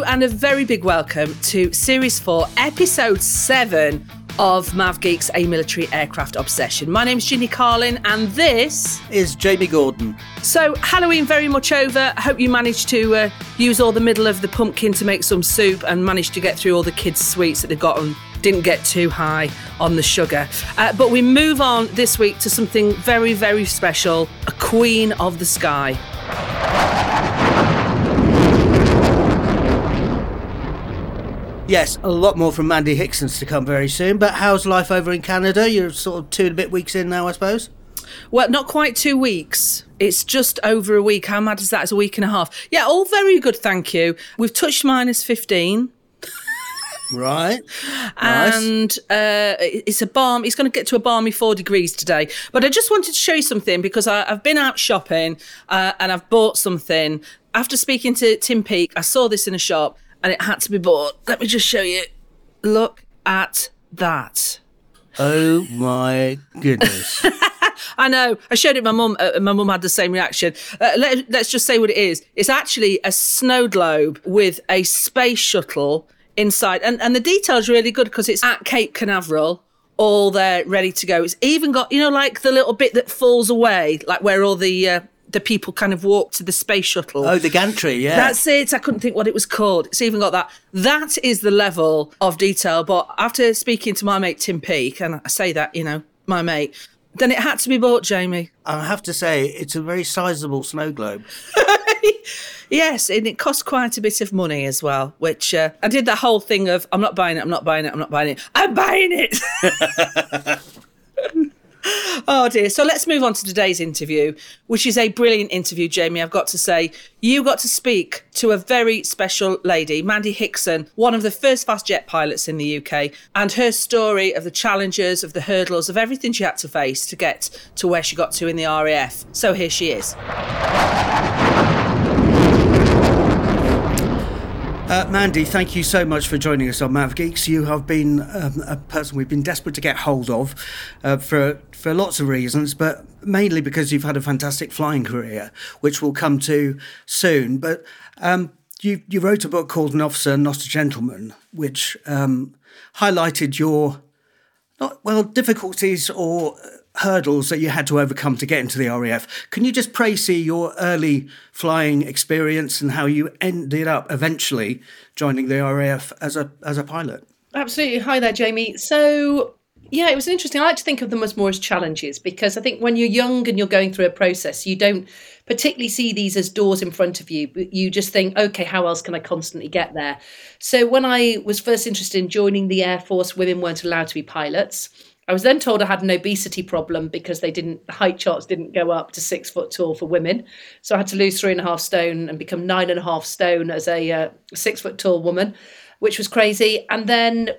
Hello and a very big welcome to Series 4, Episode 7 of MavGeek's A Military Aircraft Obsession. My name's Ginny Carlin and this is Jamie Gordon. So Halloween very much over. I hope you managed to use all the middle of the pumpkin to make some soup and managed to get through all the kids' sweets that they've got on. Didn't get too high on the sugar. But we move on this week to something very, very special, a queen of the sky. Yes, a lot more from Mandy Hickson's to come very soon, but how's life over in Canada? You're sort of 2 and a bit weeks in now, I suppose? Well, not quite 2 weeks. It's just over a week. How mad is that? It's a week and a half. Yeah, all very good, thank you. We've touched minus 15. Right. And it's a balm. It's going to get to a balmy 4 degrees today. But I just wanted to show you something because I've been out shopping and I've bought something. After speaking to Tim Peake, I saw this in a shop and it had to be bought. Let me just show you. Look at that. Oh, my goodness. I know. I showed it to my mum. My mum had the same reaction. Let's just say what it is. It's actually a snow globe with a space shuttle inside. And the detail's really good because it's at Cape Canaveral, all there ready to go. It's even got, you know, like the little bit that falls away, like where all the people kind of walk to the space shuttle. Oh, the gantry, yeah. That's it. I couldn't think what it was called. It's even got that. That is the level of detail. But after speaking to my mate Tim Peake, and I say that, you know, my mate, then it had to be bought, Jamie. I have to say, it's a very sizable snow globe. Yes, and it cost quite a bit of money as well, which I did that whole thing of, I'm not buying it. I'm buying it! Oh, dear. So let's move on to today's interview, which is a brilliant interview, Jamie, I've got to say. You got to speak to a very special lady, Mandy Hickson, one of the first fast jet pilots in the UK, and her story of the challenges, of the hurdles, of everything she had to face to get to where she got to in the RAF. So here she is. Mandy, thank you so much for joining us on MavGeeks. You have been a person we've been desperate to get hold of for lots of reasons, but mainly because you've had a fantastic flying career, which we'll come to soon. But you wrote a book called An Officer, Not a Gentleman, which highlighted your difficulties or hurdles that you had to overcome to get into the RAF. Can you just précis your early flying experience and how you ended up eventually joining the RAF as a pilot? Absolutely. Hi there, Jamie. So, yeah, it was interesting. I like to think of them as more as challenges because I think when you're young and you're going through a process, you don't particularly see these as doors in front of you, but you just think, okay, how else can I constantly get there? So when I was first interested in joining the Air Force, women weren't allowed to be pilots. I was then told I had an obesity problem because the height charts didn't go up to 6 foot tall for women. So I had to lose 3.5 stone and become 9.5 stone as a 6 foot tall woman, which was crazy. And then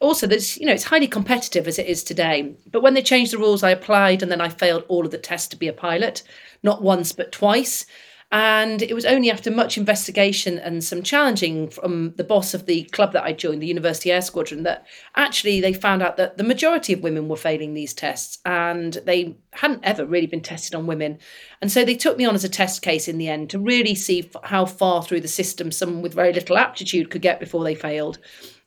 also there's, you know, it's highly competitive as it is today. But when they changed the rules, I applied and then I failed all of the tests to be a pilot, not once, but twice. And it was only after much investigation and some challenging from the boss of the club that I joined, the University Air Squadron, that actually they found out that the majority of women were failing these tests and they hadn't ever really been tested on women. And so they took me on as a test case in the end to really see how far through the system someone with very little aptitude could get before they failed,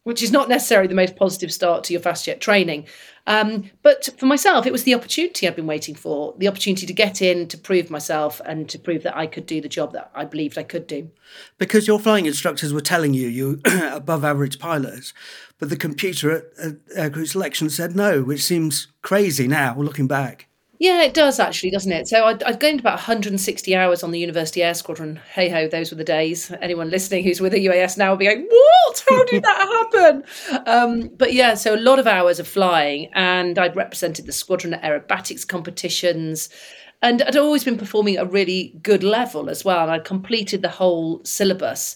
which is not necessarily the most positive start to your fast jet training. But for myself, it was the opportunity I've been waiting for, the opportunity to get in, to prove myself and to prove that I could do the job that I believed I could do. Because your flying instructors were telling you above average pilots, but the computer at Air Crew Selection said no, which seems crazy now looking back. Yeah, it does actually, doesn't it? So I'd gained about 160 hours on the University Air Squadron. Hey ho, those were the days. Anyone listening who's with a UAS now will be going, what? How did that happen? But yeah, so a lot of hours of flying and I'd represented the squadron at aerobatics competitions and I'd always been performing at a really good level as well. And I'd completed the whole syllabus.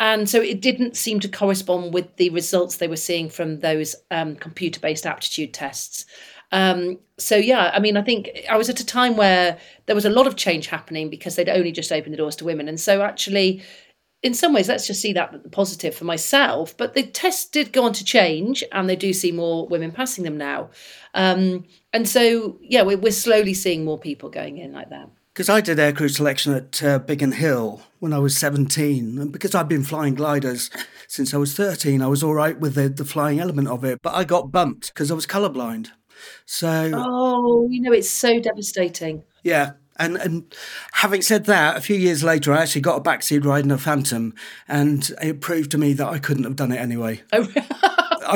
And so it didn't seem to correspond with the results they were seeing from those computer-based aptitude tests. So, yeah, I mean, I think I was at a time where there was a lot of change happening because they'd only just opened the doors to women. And so actually, in some ways, let's just see that positive for myself. But the tests did go on to change and they do see more women passing them now. And so, yeah, we're slowly seeing more people going in like that. Because I did air crew selection at Biggin Hill when I was 17. And because I'd been flying gliders since I was 13, I was all right with the flying element of it. But I got bumped because I was colourblind. So... Oh, you know, it's so devastating. Yeah. And having said that, a few years later, I actually got a backseat ride in a Phantom. And it proved to me that I couldn't have done it anyway.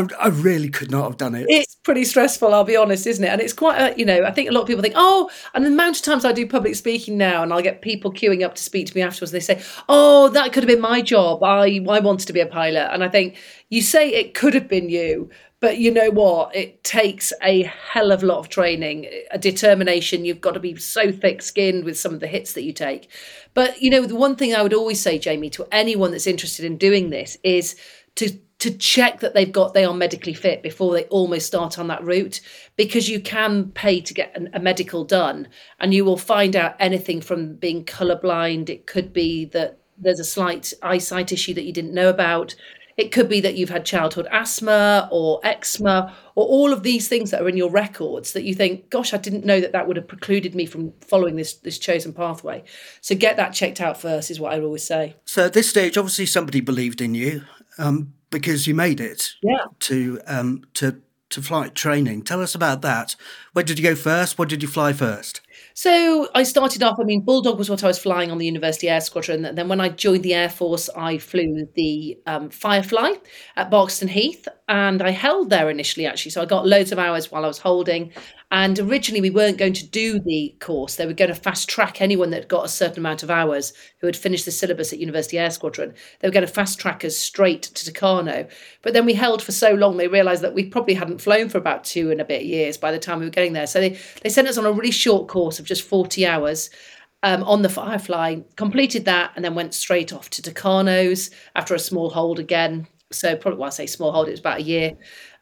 I really could not have done it. It's pretty stressful, I'll be honest, isn't it? And it's quite, I think a lot of people think, oh, and the amount of times I do public speaking now and I'll get people queuing up to speak to me afterwards. They say, oh, that could have been my job. I wanted to be a pilot. And I think you say it could have been you, but you know what? It takes a hell of a lot of training, a determination. You've got to be so thick-skinned with some of the hits that you take. But, the one thing I would always say, Jamie, to anyone that's interested in doing this is to check that they are medically fit before they almost start on that route, because you can pay to get a medical done and you will find out anything from being colourblind. It could be that there's a slight eyesight issue that you didn't know about. It could be that you've had childhood asthma or eczema or all of these things that are in your records that you think, gosh, I didn't know that would have precluded me from following this chosen pathway. So get that checked out first is what I always say. So at this stage, obviously somebody believed in you. Because you made it to flight training. Tell us about that. Where did you go first? What did you fly first? So I started off, Bulldog was what I was flying on the University Air Squadron. And then when I joined the Air Force, I flew the Firefly at Barkston Heath. And I held there initially, actually. So I got loads of hours while I was holding. And originally we weren't going to do the course. They were going to fast track anyone that got a certain amount of hours who had finished the syllabus at University Air Squadron. They were going to fast track us straight to Tucano. But then we held for so long, they realised that we probably hadn't flown for about 2 and a bit years by the time we were getting there. So they sent us on a really short course of just 40 hours on the Firefly, completed that, and then went straight off to Tucano's after a small hold again. So probably, I say small hold, it was about a year.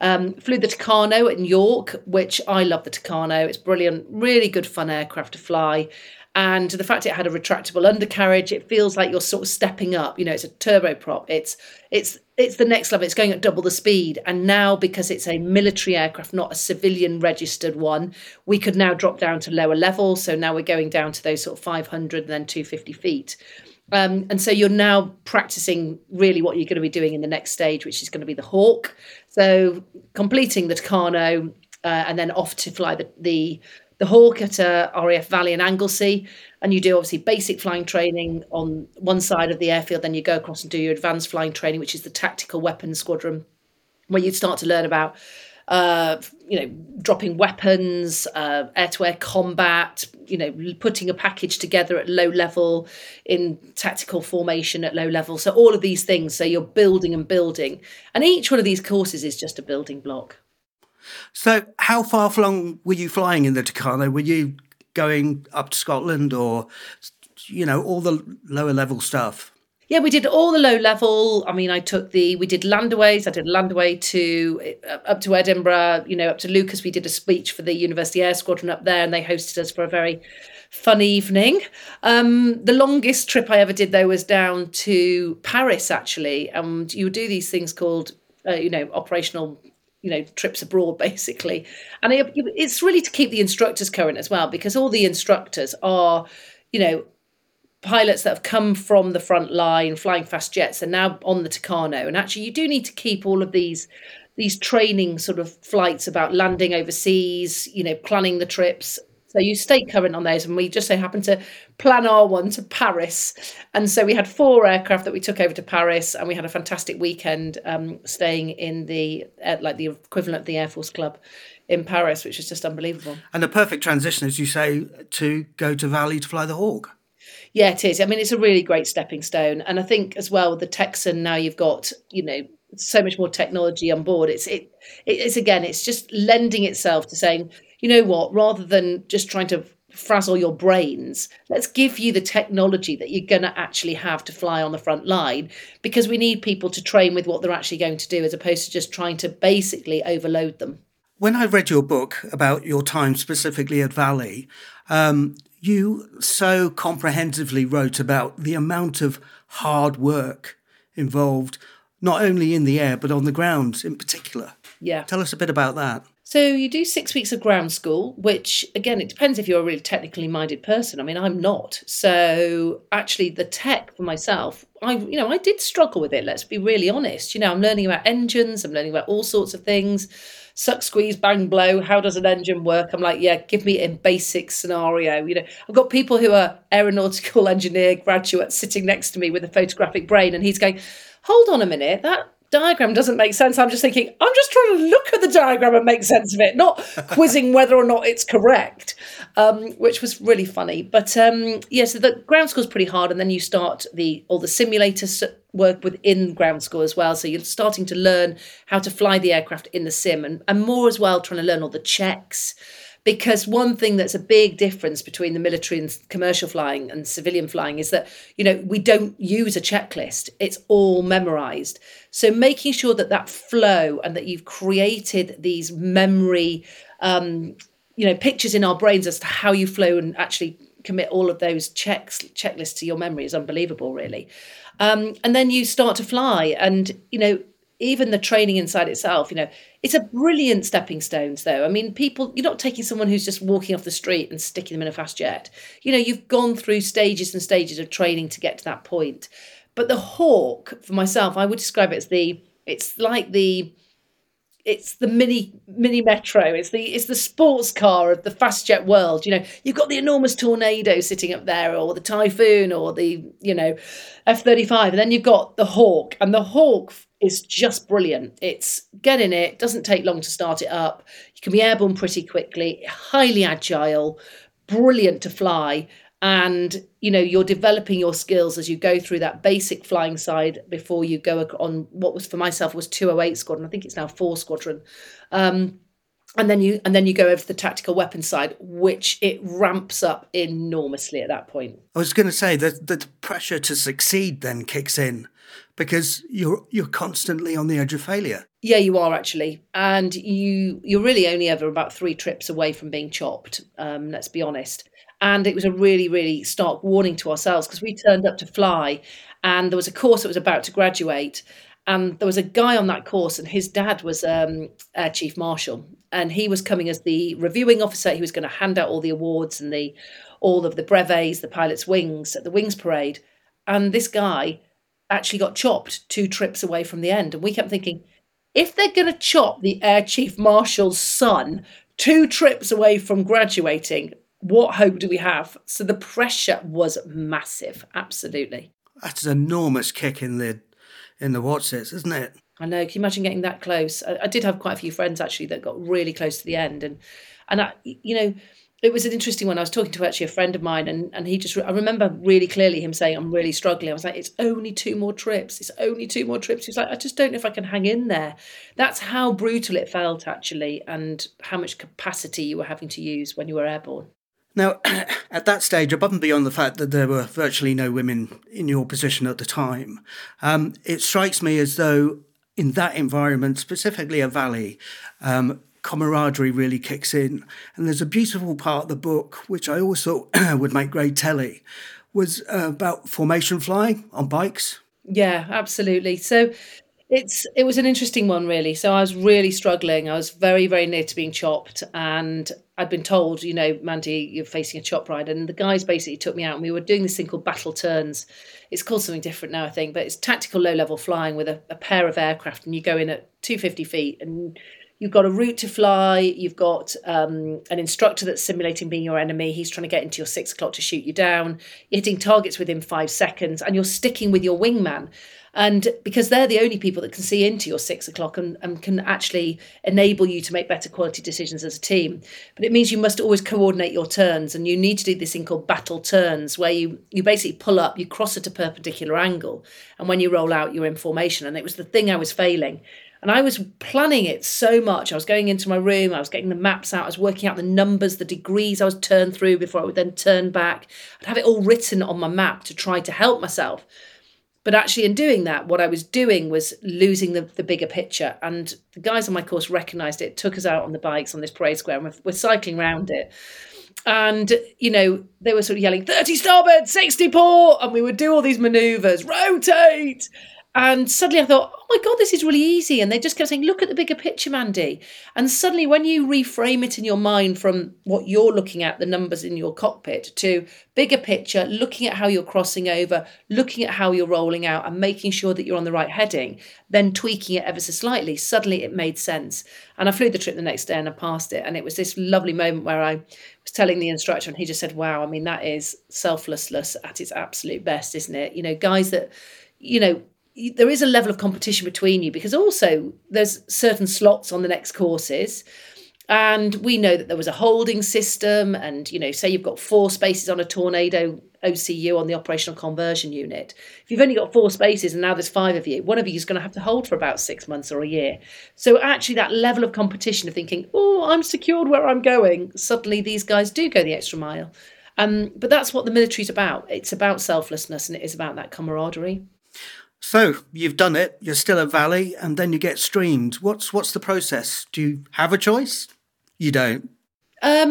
Flew the Tucano at York, which I love the Tucano. It's brilliant, really good fun aircraft to fly. And the fact it had a retractable undercarriage, it feels like you're sort of stepping up. It's a turboprop. It's the next level. It's going at double the speed. And now, because it's a military aircraft, not a civilian registered one, we could now drop down to lower levels. So now we're going down to those sort of 500 and then 250 feet. And so you're now practicing really what you're going to be doing in the next stage, which is going to be the Hawk. So completing the Tucano and then off to fly the Hawk at RAF Valley in Anglesey, and you do obviously basic flying training on one side of the airfield, then you go across and do your advanced flying training, which is the tactical weapons squadron, where you'd start to learn about, dropping weapons, air-to-air combat, putting a package together at low level in tactical formation at low level. So all of these things, so you're building and building. And each one of these courses is just a building block. So how far flung were you flying in the Tucano? Were you going up to Scotland or, all the lower level stuff? Yeah, we did all the low level. We did landaways. I did a landaway up to Edinburgh, up to Lucas. We did a speech for the University Air Squadron up there and they hosted us for a very fun evening. The longest trip I ever did, though, was down to Paris, actually. And you would do these things called, operational trips abroad, basically. And it's really to keep the instructors current as well, because all the instructors are, pilots that have come from the front line, flying fast jets, and now on the Tucano. And actually, you do need to keep all of these training sort of flights about landing overseas, planning the trips. So you stay current on those, and we just so happened to plan our one to Paris. And so we had 4 aircraft that we took over to Paris, and we had a fantastic weekend staying in the equivalent of the Air Force Club in Paris, which was just unbelievable. And a perfect transition, as you say, to go to Valley to fly the Hawk. Yeah, it is. It's a really great stepping stone. And I think as well, the Texan, now you've got, so much more technology on board. It's just lending itself to saying, you know what, rather than just trying to frazzle your brains, let's give you the technology that you're going to actually have to fly on the front line, because we need people to train with what they're actually going to do, as opposed to just trying to basically overload them. When I read your book about your time specifically at Valley, you so comprehensively wrote about the amount of hard work involved, not only in the air, but on the ground in particular. Yeah. Tell us a bit about that. So you do 6 weeks of ground school, which, again, it depends if you're a really technically minded person. I mean, I'm not. So actually the tech for myself, I did struggle with it. Let's be really honest. I'm learning about engines. I'm learning about all sorts of things. Suck, squeeze, bang, blow. How does an engine work? I'm like, yeah, give me a basic scenario. I've got people who are aeronautical engineer graduates sitting next to me with a photographic brain. And he's going, hold on a minute, that diagram doesn't make sense. I'm just thinking, I'm just trying to look at the diagram and make sense of it, not quizzing whether or not it's correct, which was really funny. But so the ground school is pretty hard, and then you start all the simulator work within ground school as well. So you're starting to learn how to fly the aircraft in the sim, and more as well, trying to learn all the checks. Because one thing that's a big difference between the military and commercial flying and civilian flying is that, we don't use a checklist. It's all memorized. So making sure that flow and that you've created these memory, pictures in our brains as to how you flow and actually commit all of those checklists to your memory is unbelievable, really. And then you start to fly and, even the training inside itself, it's a brilliant stepping stones though. I mean, you're not taking someone who's just walking off the street and sticking them in a fast jet. You've gone through stages and stages of training to get to that point. But the Hawk, for myself, I would describe it as it's the mini metro. It's the sports car of the fast jet world. You've got the enormous Tornado sitting up there, or the Typhoon, or the F-35, and then you've got the Hawk. And the Hawk is just brilliant. It's get in it. Doesn't take long to start it up. You can be airborne pretty quickly. Highly agile. Brilliant to fly. And, you're developing your skills as you go through that basic flying side before you go on what was, for myself, was 208 Squadron. I think it's now 4 Squadron. And then you go over to the tactical weapon side, which it ramps up enormously at that point. I was going to say that the pressure to succeed then kicks in because you're constantly on the edge of failure. Yeah, you are actually. And you're really only ever about 3 trips away from being chopped, let's be honest. And it was a really, really stark warning to ourselves because we turned up to fly and there was a course that was about to graduate. And there was a guy on that course and his dad was Air Chief Marshal. And he was coming as the reviewing officer. He was going to hand out all the awards and all of the brevets, the pilot's wings at the wings parade. And this guy actually got chopped 2 trips away from the end. And we kept thinking, if they're going to chop the Air Chief Marshal's son 2 trips away from graduating, what hope do we have? So the pressure was massive, absolutely. That's an enormous kick in the watsits, isn't it? I know. Can you imagine getting that close? I did have quite a few friends actually that got really close to the end, and I, it was an interesting one. I was talking to actually a friend of mine, and he just I remember really clearly him saying, "I'm really struggling." I was like, "It's only 2 more trips. It's only 2 more trips." He was like, "I just don't know if I can hang in there." That's how brutal it felt actually, and how much capacity you were having to use when you were airborne. Now, at that stage, above and beyond the fact that there were virtually no women in your position at the time, it strikes me as though in that environment, specifically a valley, camaraderie really kicks in. And there's a beautiful part of the book, which I always thought would make great telly, was about formation flying on bikes. Yeah, absolutely. So it was an interesting one, really. So I was really struggling. I was very, very near to being chopped. And I'd been told, Mandy, you're facing a chop ride. And the guys basically took me out and we were doing this thing called battle turns. It's called something different now, I think, but it's tactical low-level flying with a pair of aircraft. And you go in at 250 feet and you've got a route to fly. You've got an instructor that's simulating being your enemy. He's trying to get into your 6 o'clock to shoot you down. You're hitting targets within 5 seconds and you're sticking with your wingman. And because they're the only people that can see into your 6 o'clock and can actually enable you to make better quality decisions as a team. But it means you must always coordinate your turns, and you need to do this thing called battle turns where you basically pull up, you cross at a perpendicular angle, and when you roll out, you're in formation. And it was the thing I was failing. And I was planning it so much. I was going into my room, I was getting the maps out, I was working out the numbers, the degrees I was turned through before I would then turn back. I'd have it all written on my map to try to help myself. But actually in doing that, what I was doing was losing the bigger picture. And the guys on my course recognised it, took us out on the bikes on this parade square, and we're cycling round it. And, they were sort of yelling, 30 starboard, 60 port, and we would do all these manoeuvres, rotate. And suddenly I thought, oh my God, this is really easy. And they just kept saying, look at the bigger picture, Mandy. And suddenly when you reframe it in your mind from what you're looking at, the numbers in your cockpit, to bigger picture, looking at how you're crossing over, looking at how you're rolling out and making sure that you're on the right heading, then tweaking it ever so slightly, suddenly it made sense. And I flew the trip the next day and I passed it. And it was this lovely moment where I was telling the instructor and he just said, wow, I mean, that is selflessness at its absolute best, isn't it? You know, guys that, you know, there is a level of competition between you because also there's certain slots on the next courses. And we know that there was a holding system and, you know, say you've got 4 spaces on a Tornado OCU on the operational conversion unit. If you've only got 4 spaces and now there's 5 of you, one of you is going to have to hold for about 6 months or a year. So actually that level of competition of thinking, oh, I'm secured where I'm going. Suddenly these guys do go the extra mile. But that's what the military's about. It's about selflessness and it is about that camaraderie. So you've done it, you're still at Valley, and then you get streamed. What's the process? Do you have a choice? You don't. Well,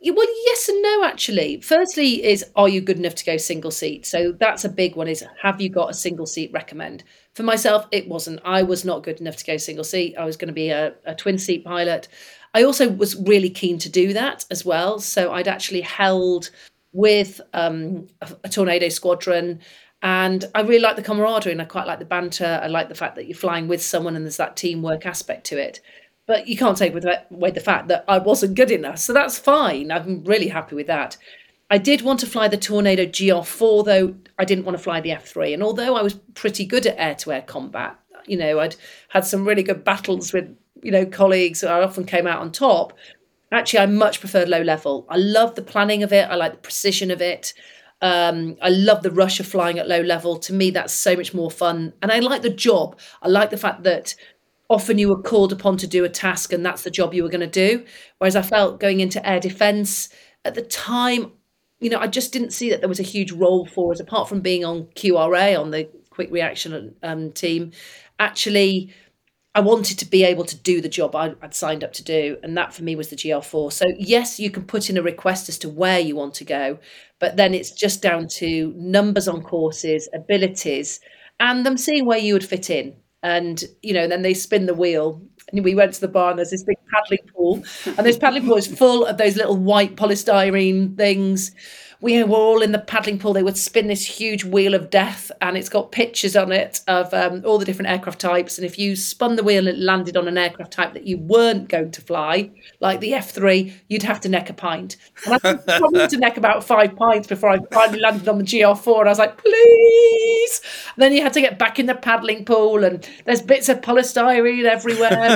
yes and no, actually. Firstly is, are you good enough to go single seat? So that's a big one is, have you got a single seat recommend? For myself, it wasn't. I was not good enough to go single seat. I was going to be a twin seat pilot. I also was really keen to do that as well. So I'd actually held with a Tornado squadron. And I really like the camaraderie and I quite like the banter. I like the fact that you're flying with someone and there's that teamwork aspect to it. But you can't take away the fact that I wasn't good enough. So that's fine. I'm really happy with that. I did want to fly the Tornado GR4, though. I didn't want to fly the F3. And although I was pretty good at air-to-air combat, you know, I'd had some really good battles with, you know, colleagues. I often came out on top. Actually, I much preferred low level. I love the planning of it. I like the precision of it. I love the rush of flying at low level. To me, that's so much more fun. And I like the job. I like the fact that often you were called upon to do a task and that's the job you were going to do. Whereas I felt going into air defence at the time, you know, I just didn't see that there was a huge role for us, apart from being on QRA, on the quick reaction team. Actually, I wanted to be able to do the job I'd signed up to do. And that for me was the GR4. So yes, you can put in a request as to where you want to go, but then it's just down to numbers on courses, abilities, and them seeing where you would fit in. And, you know, then they spin the wheel. And we went to the bar and there's this big paddling pool. And this paddling pool is full of those little white polystyrene things. We were all in the paddling pool. They would spin this huge wheel of death and it's got pictures on it of all the different aircraft types. And if you spun the wheel and it landed on an aircraft type that you weren't going to fly, like the F3, you'd have to neck a pint. And I probably had to neck about 5 pints before I finally landed on the GR4. And I was like, please. And then you had to get back in the paddling pool and there's bits of polystyrene everywhere.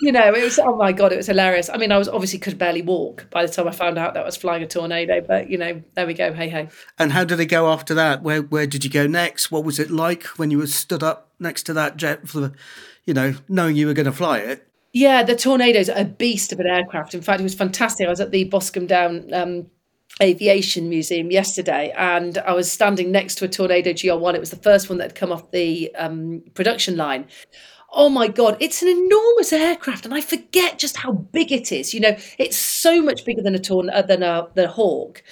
You know, it was, oh my God, it was hilarious. I mean, I was obviously could barely walk by the time I found out that I was flying a Tornado, but you know, there we go, hey ho. And how did it go after that? Where did you go next? What was it like when you were stood up next to that jet for the, you know, knowing you were going to fly it? Yeah, the Tornado's a beast of an aircraft. In fact, it was fantastic. I was at the Boscombe Down Aviation Museum yesterday and I was standing next to a Tornado GR1. It was the first one that had come off the production line. Oh my God, it's an enormous aircraft and I forget just how big it is. You know, it's so much bigger than the Hawk.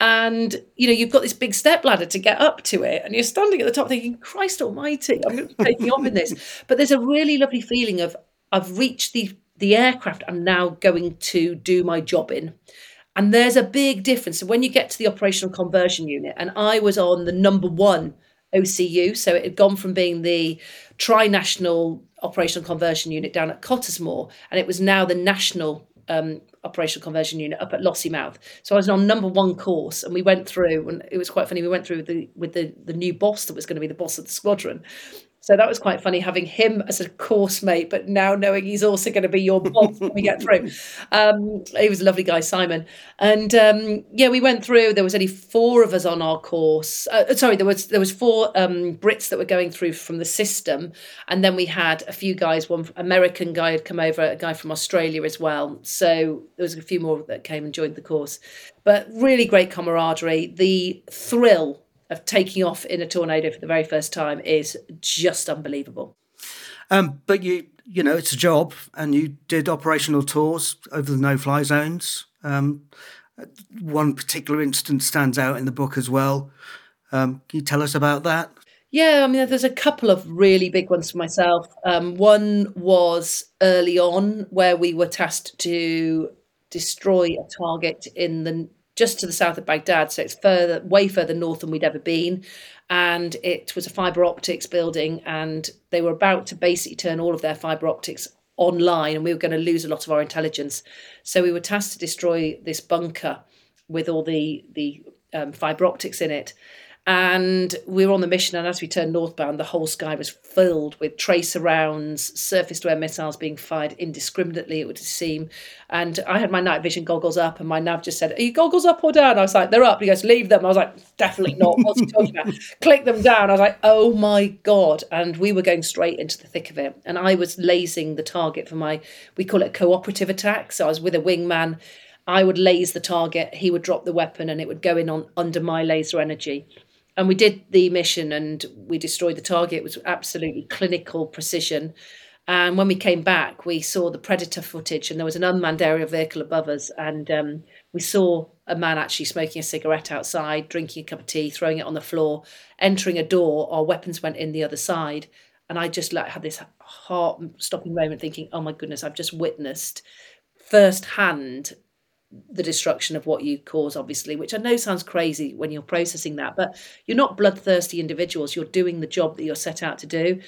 And, you know, you've got this big stepladder to get up to it and you're standing at the top thinking, Christ almighty, I'm going to be taking off in this. But there's a really lovely feeling of I've reached the aircraft I'm now going to do my job in. And there's a big difference. So when you get to the operational conversion unit, and I was on the number 1 OCU, so it had gone from being the tri-national operational conversion unit down at Cottesmore and it was now the national operational conversion unit up at Lossiemouth. So I was on number 1 course and we went through, and it was quite funny, we went through with the new boss that was going to be the boss of the squadron. So that was quite funny having him as a course mate, but now knowing he's also going to be your boss when we get through. He was a lovely guy, Simon. And yeah, we went through, there was only 4 of us on our course. There was 4 Brits that were going through from the system. And then we had a few guys, one American guy had come over, a guy from Australia as well. So there was a few more that came and joined the course, but really great camaraderie. The thrill of taking off in a Tornado for the very first time is just unbelievable. But you know, it's a job, and you did operational tours over the no-fly zones. One particular instance stands out in the book as well. Can you tell us about that? Yeah, I mean, there's a couple of really big ones for myself. One was early on where we were tasked to destroy a target in the just to the south of Baghdad, so it's further, way further north than we'd ever been. And it was a fibre optics building, and they were about to basically turn all of their fibre optics online, and we were going to lose a lot of our intelligence. So we were tasked to destroy this bunker with all the fibre optics in it. And we were on the mission, and as we turned northbound, the whole sky was filled with tracer rounds, surface-to-air missiles being fired indiscriminately, it would seem. And I had my night vision goggles up, and my nav just said, "Are your goggles up or down?" I was like, "They're up." He goes, "Leave them." I was like, "Definitely not. What's he talking about?" Click them down. I was like, "Oh my God." And we were going straight into the thick of it. And I was lasing the target for my, we call it cooperative attack. So I was with a wingman. I would lase the target, he would drop the weapon, and it would go in on under my laser energy. And we did the mission, and we destroyed the target. It was absolutely clinical precision. And when we came back, we saw the Predator footage, and there was an unmanned aerial vehicle above us. And we saw a man actually smoking a cigarette outside, drinking a cup of tea, throwing it on the floor, entering a door. Our weapons went in the other side. And I just like had this heart-stopping moment thinking, oh, my goodness, I've just witnessed firsthand the destruction of what you cause, obviously, which I know sounds crazy when you're processing that, but you're not bloodthirsty individuals. You're doing the job that you're set out to do.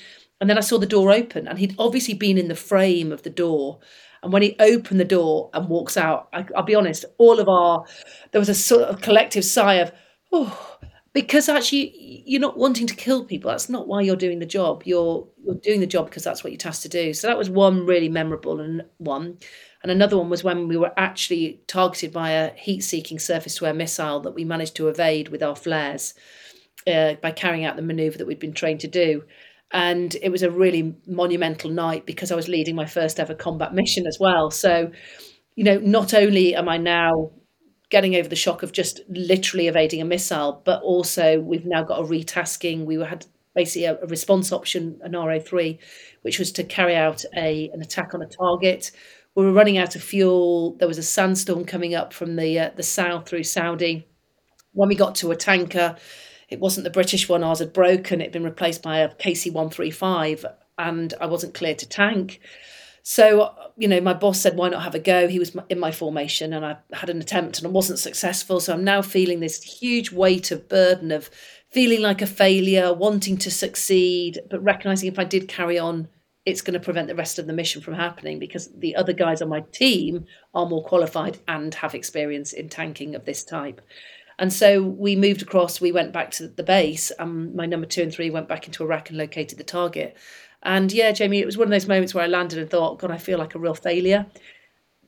And then I saw the door open, and he'd obviously been in the frame of the door. And when he opened the door and walks out, I'll be honest, there was a sort of collective sigh of, oh, because actually you're not wanting to kill people. That's not why you're doing the job. You're doing the job because that's what you're tasked to do. So that was one really memorable one. And another one was when we were actually targeted by a heat-seeking surface-to-air missile that we managed to evade with our flares by carrying out the manoeuvre that we'd been trained to do. And it was a really monumental night because I was leading my first ever combat mission as well. So, you know, not only am I now getting over the shock of just literally evading a missile, but also we've now got a retasking. We had basically a response option, an RA3, which was to carry out an attack on a target. We were running out of fuel. There was a sandstorm coming up from the south through Saudi. When we got to a tanker, it wasn't the British one. Ours had broken. It had been replaced by a KC-135, and I wasn't cleared to tank. So, you know, my boss said, why not have a go? He was in my formation, and I had an attempt and I wasn't successful. So I'm now feeling this huge weight of burden of feeling like a failure, wanting to succeed, but recognising if I did carry on, it's going to prevent the rest of the mission from happening because the other guys on my team are more qualified and have experience in tanking of this type. And so we moved across, we went back to the base, and my number 2 and 3 went back into Iraq and located the target. And yeah, Jamie, it was one of those moments where I landed and thought, God, I feel like a real failure.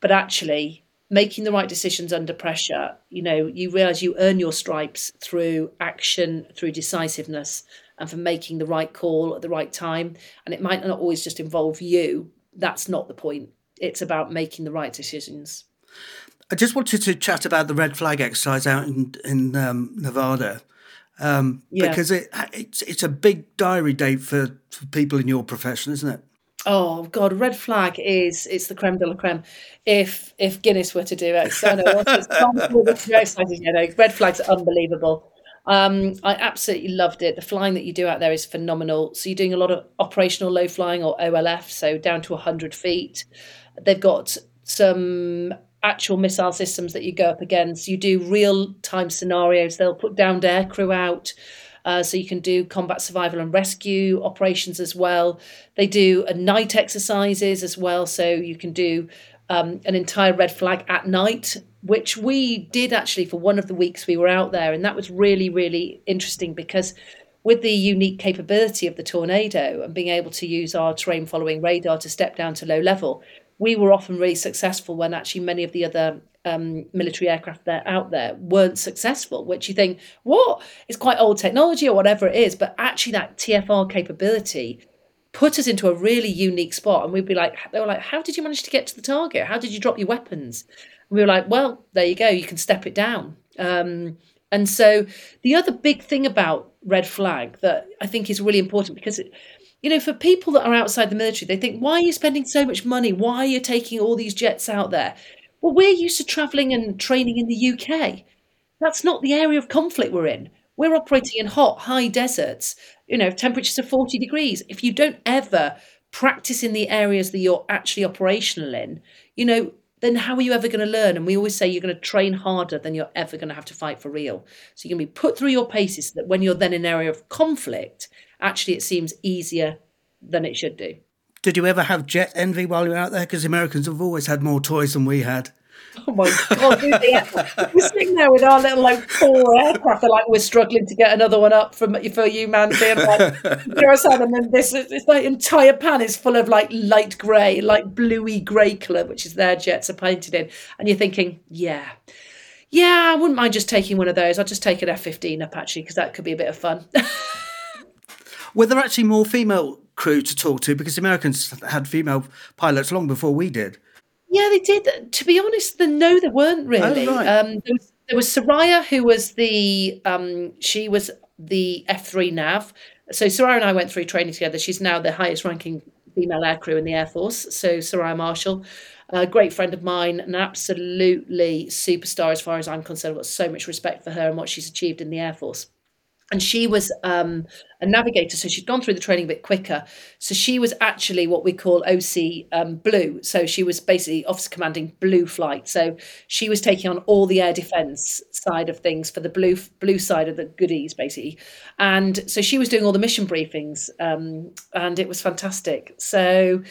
But actually, making the right decisions under pressure, you know, you realise you earn your stripes through action, through decisiveness, and for making the right call at the right time. And it might not always just involve you. That's not the point. It's about making the right decisions. I just wanted to chat about the red flag exercise out in Nevada, because it's a big diary date for people in your profession, isn't it? Oh, God, red flag it's the creme de la creme. If Guinness were to do it, I know what's exercises, you know, red flags are unbelievable. I absolutely loved it. The flying that you do out there is phenomenal. So you're doing a lot of operational low flying or OLF, so down to 100 feet. They've got some actual missile systems that you go up against. You do real-time scenarios. They'll put downed aircrew out, so you can do combat survival and rescue operations as well. They do night exercises as well, so you can do an entire red flag at night, which we did actually for one of the weeks we were out there. And that was really, really interesting because with the unique capability of the Tornado and being able to use our terrain following radar to step down to low level, we were often really successful when actually many of the other military aircraft that are out there weren't successful, which you think, what? It's quite old technology or whatever it is. But actually that TFR capability put us into a really unique spot. And we'd be like, they were like, how did you manage to get to the target? How did you drop your weapons? We were like, well, there you go. You can step it down. And so the other big thing about red flag that I think is really important because, you know, for people that are outside the military, they think, why are you spending so much money? Why are you taking all these jets out there? Well, we're used to traveling and training in the UK. That's not the area of conflict we're in. We're operating in hot, high deserts, you know, temperatures of 40 degrees. If you don't ever practice in the areas that you're actually operational in, you know, then how are you ever going to learn? And we always say you're going to train harder than you're ever going to have to fight for real. So you're going to be put through your paces so that when you're then in an area of conflict, actually it seems easier than it should do. Did you ever have jet envy while you were out there? Because the Americans have always had more toys than we had. Oh my God, we're sitting there with our little like four aircraft, like we're struggling to get another one up for you, Mandy. And like, and then this, it's like entire pan is full of like light grey, like bluey grey colour, which is their jets are painted in. And you're thinking, yeah, I wouldn't mind just taking one of those. I'll just take an F-15 up actually, because that could be a bit of fun. Were there actually more female crew to talk to? Because the Americans had female pilots long before we did. Yeah, they did. To be honest, no, there weren't really. Oh, right. There was Soraya, who was she was the F3 nav. So Soraya and I went through training together. She's now the highest ranking female aircrew in the Air Force. So Soraya Marshall, a great friend of mine, an absolutely superstar as far as I'm concerned. I've got so much respect for her and what she's achieved in the Air Force. And she was a navigator, so she'd gone through the training a bit quicker. So she was actually what we call OC Blue. So she was basically officer commanding Blue flight. So she was taking on all the air defence side of things for the blue side of the goodies, basically. And so she was doing all the mission briefings, and it was fantastic. So,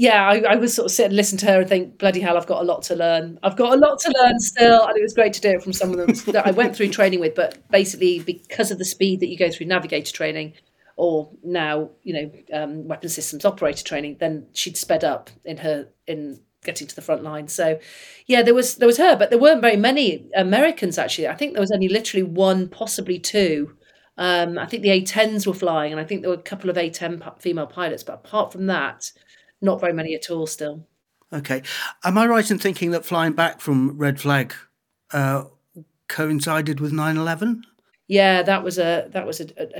yeah, I would sort of sit and listen to her and think, bloody hell, I've got a lot to learn. I've got a lot to learn still. And it was great to do it from someone that I went through training with. But basically, because of the speed that you go through navigator training or now, you know, weapon systems operator training, then she'd sped up in getting to the front line. So, yeah, there was her, but there weren't very many Americans, actually. I think there was only literally one, possibly two. I think the A-10s were flying, and I think there were a couple of A-10 female pilots. But apart from that, not very many at all still. Okay. Am I right in thinking that flying back from Red Flag coincided with 9/11? Yeah, that was a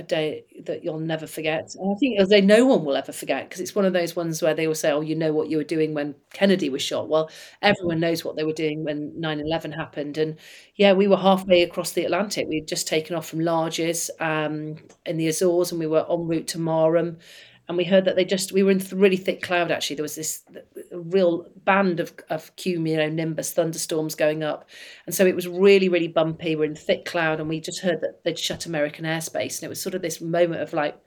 day that you'll never forget. And I think it was a day no one will ever forget, because it's one of those ones where they will say, oh, you know what you were doing when Kennedy was shot. Well, everyone knows what they were doing when 9/11 happened. And yeah, we were halfway across the Atlantic. We'd just taken off from Lajes in the Azores, and we were en route to Marham. And we heard that we were in really thick cloud, actually. There was this real band of cumulonimbus thunderstorms going up. And so it was really, really bumpy. We're in thick cloud, and we just heard that they'd shut American airspace. And it was sort of this moment of like...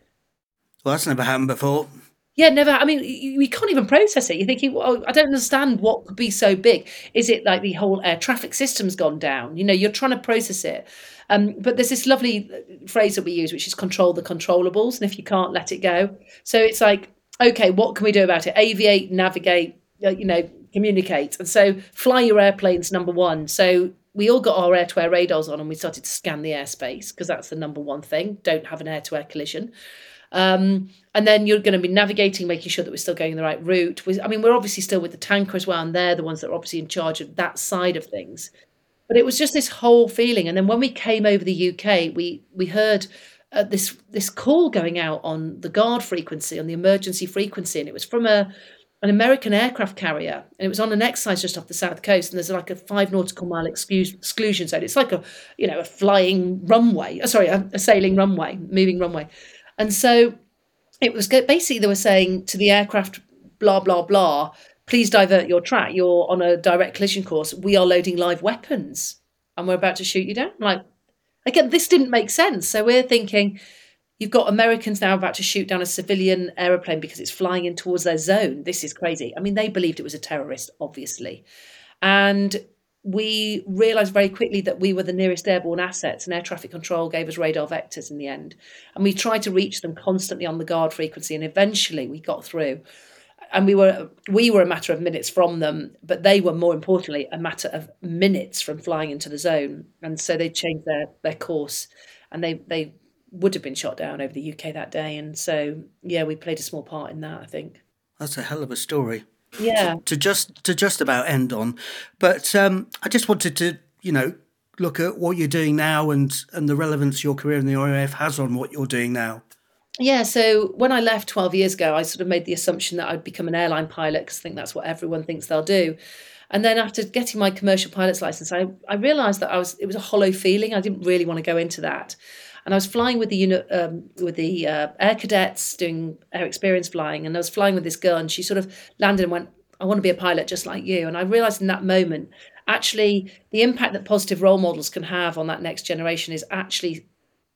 Well, that's never happened before. Yeah, never. I mean, we can't even process it. You're thinking, well, I don't understand what could be so big. Is it like the whole air traffic system's gone down? You know, you're trying to process it. But there's this lovely phrase that we use, which is control the controllables. And if you can't, let it go. So it's like, okay, what can we do about it? Aviate, navigate, you know, communicate. And so fly your airplanes, number one. So we all got our air-to-air radars on, and we started to scan the airspace, because that's the number one thing. Don't have an air-to-air collision. And then you're going to be navigating, making sure that we're still going the right route. We're obviously still with the tanker as well, and they're the ones that are obviously in charge of that side of things. But it was just this whole feeling. And then when we came over the UK, we heard this call going out on the guard frequency, on the emergency frequency, and it was from an American aircraft carrier, and it was on an exercise just off the south coast. And there's like a 5 nautical mile exclusion zone. It's like a flying runway. Sorry, a sailing runway, moving runway. And so it was basically they were saying to the aircraft, blah, blah, blah, please divert your track. You're on a direct collision course. We are loading live weapons and we're about to shoot you down. Like, again, this didn't make sense. So we're thinking you've got Americans now about to shoot down a civilian aeroplane because it's flying in towards their zone. This is crazy. I mean, they believed it was a terrorist, obviously. And we realised very quickly that we were the nearest airborne assets, and air traffic control gave us radar vectors in the end. And we tried to reach them constantly on the guard frequency, and eventually we got through. And we were a matter of minutes from them, but they were, more importantly, a matter of minutes from flying into the zone. And so they changed their course, and they would have been shot down over the UK that day. And so, yeah, we played a small part in that, I think. That's a hell of a story. Yeah. To just about end on. But I just wanted to, you know, look at what you're doing now and the relevance your career in the RAF has on what you're doing now. Yeah, so when I left 12 years ago, I sort of made the assumption that I'd become an airline pilot, because I think that's what everyone thinks they'll do. And then after getting my commercial pilot's license, I realised that it was a hollow feeling. I didn't really want to go into that. And I was flying with the air cadets doing air experience flying, and I was flying with this girl, and she sort of landed and went, "I want to be a pilot just like you." And I realised in that moment, actually, the impact that positive role models can have on that next generation is actually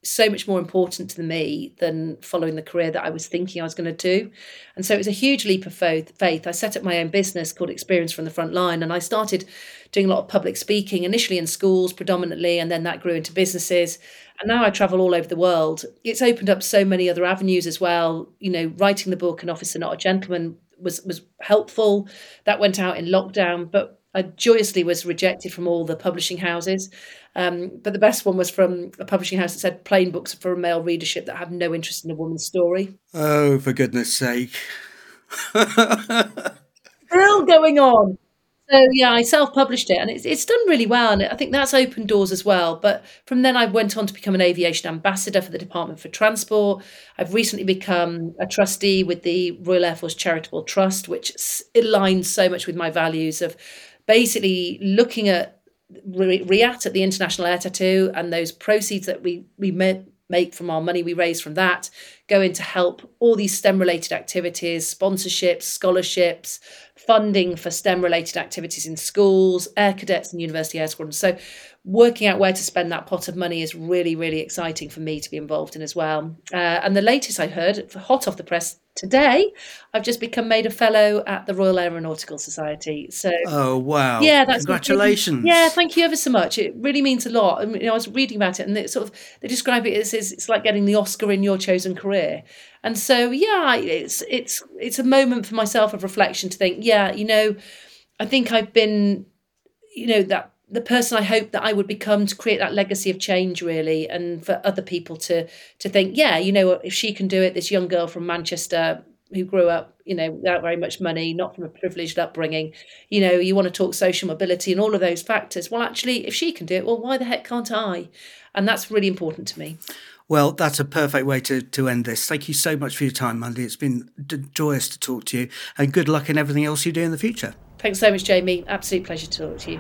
so much more important to me than following the career that I was thinking I was going to do. And so it was a huge leap of faith. I set up my own business called Experience from the Frontline, and I started doing a lot of public speaking, initially in schools predominantly, and then that grew into businesses. And now I travel all over the world. It's opened up so many other avenues as well. You know, writing the book An Officer Not a Gentleman was helpful. That went out in lockdown, but I joyously was rejected from all the publishing houses. But the best one was from a publishing house that said plain books for a male readership that have no interest in a woman's story. Oh, for goodness sake. Still going on. So, yeah, I self-published it, and it's done really well. And I think that's opened doors as well. But from then I went on to become an aviation ambassador for the Department for Transport. I've recently become a trustee with the Royal Air Force Charitable Trust, which aligns so much with my values of basically looking at RIAT at the International Air Tattoo, and those proceeds that we make from our money we raise from that go in to help all these STEM related activities, sponsorships, scholarships, funding for STEM related activities in schools, air cadets and University Air Squadron. So working out where to spend that pot of money is really, really exciting for me to be involved in as well. And the latest I heard, hot off the press today, I've just become made a fellow at the Royal Aeronautical Society. So, oh wow! Yeah, that's congratulations. Really, yeah, thank you ever so much. It really means a lot. I mean, I was reading about it, and they describe it as it's like getting the Oscar in your chosen career. And so, yeah, it's a moment for myself of reflection to think, yeah, you know, I think I've been, you know, that the person I hoped that I would become, to create that legacy of change really, and for other people to think, yeah, you know, if she can do it, this young girl from Manchester who grew up, you know, without very much money, not from a privileged upbringing, you know, you want to talk social mobility and all of those factors. Well, actually, if she can do it, well, why the heck can't I? And that's really important to me. Well, that's a perfect way to end this. Thank you so much for your time, Mandy. It's been joyous to talk to you, and good luck in everything else you do in the future. Thanks so much, Jamie. Absolute pleasure to talk to you.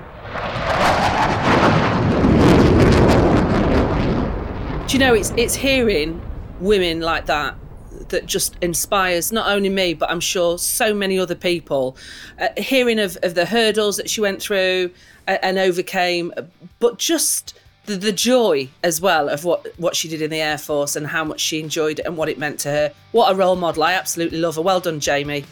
Do you know, it's hearing women like that that just inspires not only me, but I'm sure so many other people. Hearing of the hurdles that she went through and overcame, but just the joy as well of what she did in the Air Force and how much she enjoyed it and what it meant to her. What a role model. I absolutely love her. Well done, Jamie.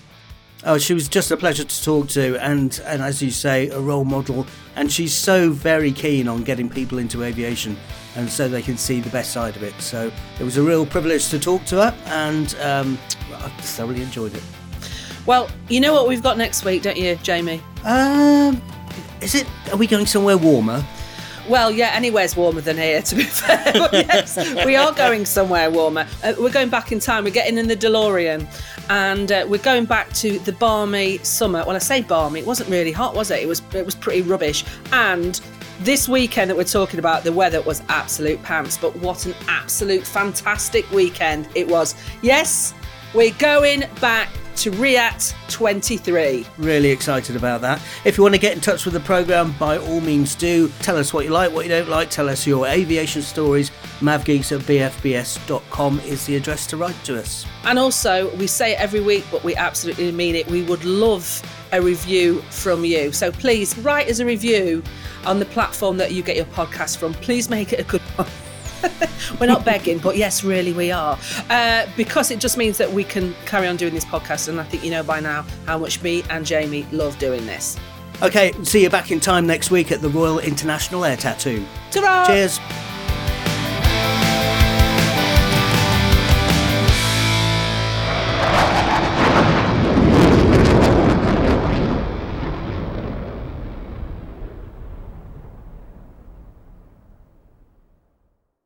Oh, she was just a pleasure to talk to, and as you say, a role model. And she's so very keen on getting people into aviation, and so they can see the best side of it. So it was a real privilege to talk to her, and I thoroughly enjoyed it. Well, you know what we've got next week, don't you, Jamie? Are we going somewhere warmer? Well, yeah, anywhere's warmer than here, to be fair. But yes, we are going somewhere warmer. We're going back in time. We're getting in the DeLorean, and we're going back to the balmy summer. Well, I say balmy. It wasn't really hot, was it? It was pretty rubbish. And this weekend that we're talking about, the weather was absolute pants. But what an absolute fantastic weekend it was. Yes, we're going back to RIAT 23. Really excited about that. If you want to get in touch with the programme, by all means do. Tell us what you like, what you don't like. Tell us your aviation stories. MavGeeks@bfbs.com is the address to write to us. And also, we say it every week, but we absolutely mean it. We would love a review from you. So please write us a review on the platform that you get your podcast from. Please make it a good one. We're not begging, but yes, really we are, because it just means that we can carry on doing this podcast, and I think you know by now how much me and Jamie love doing this. Okay, see you back in time next week at the Royal International Air Tattoo. Ta-ra! Cheers.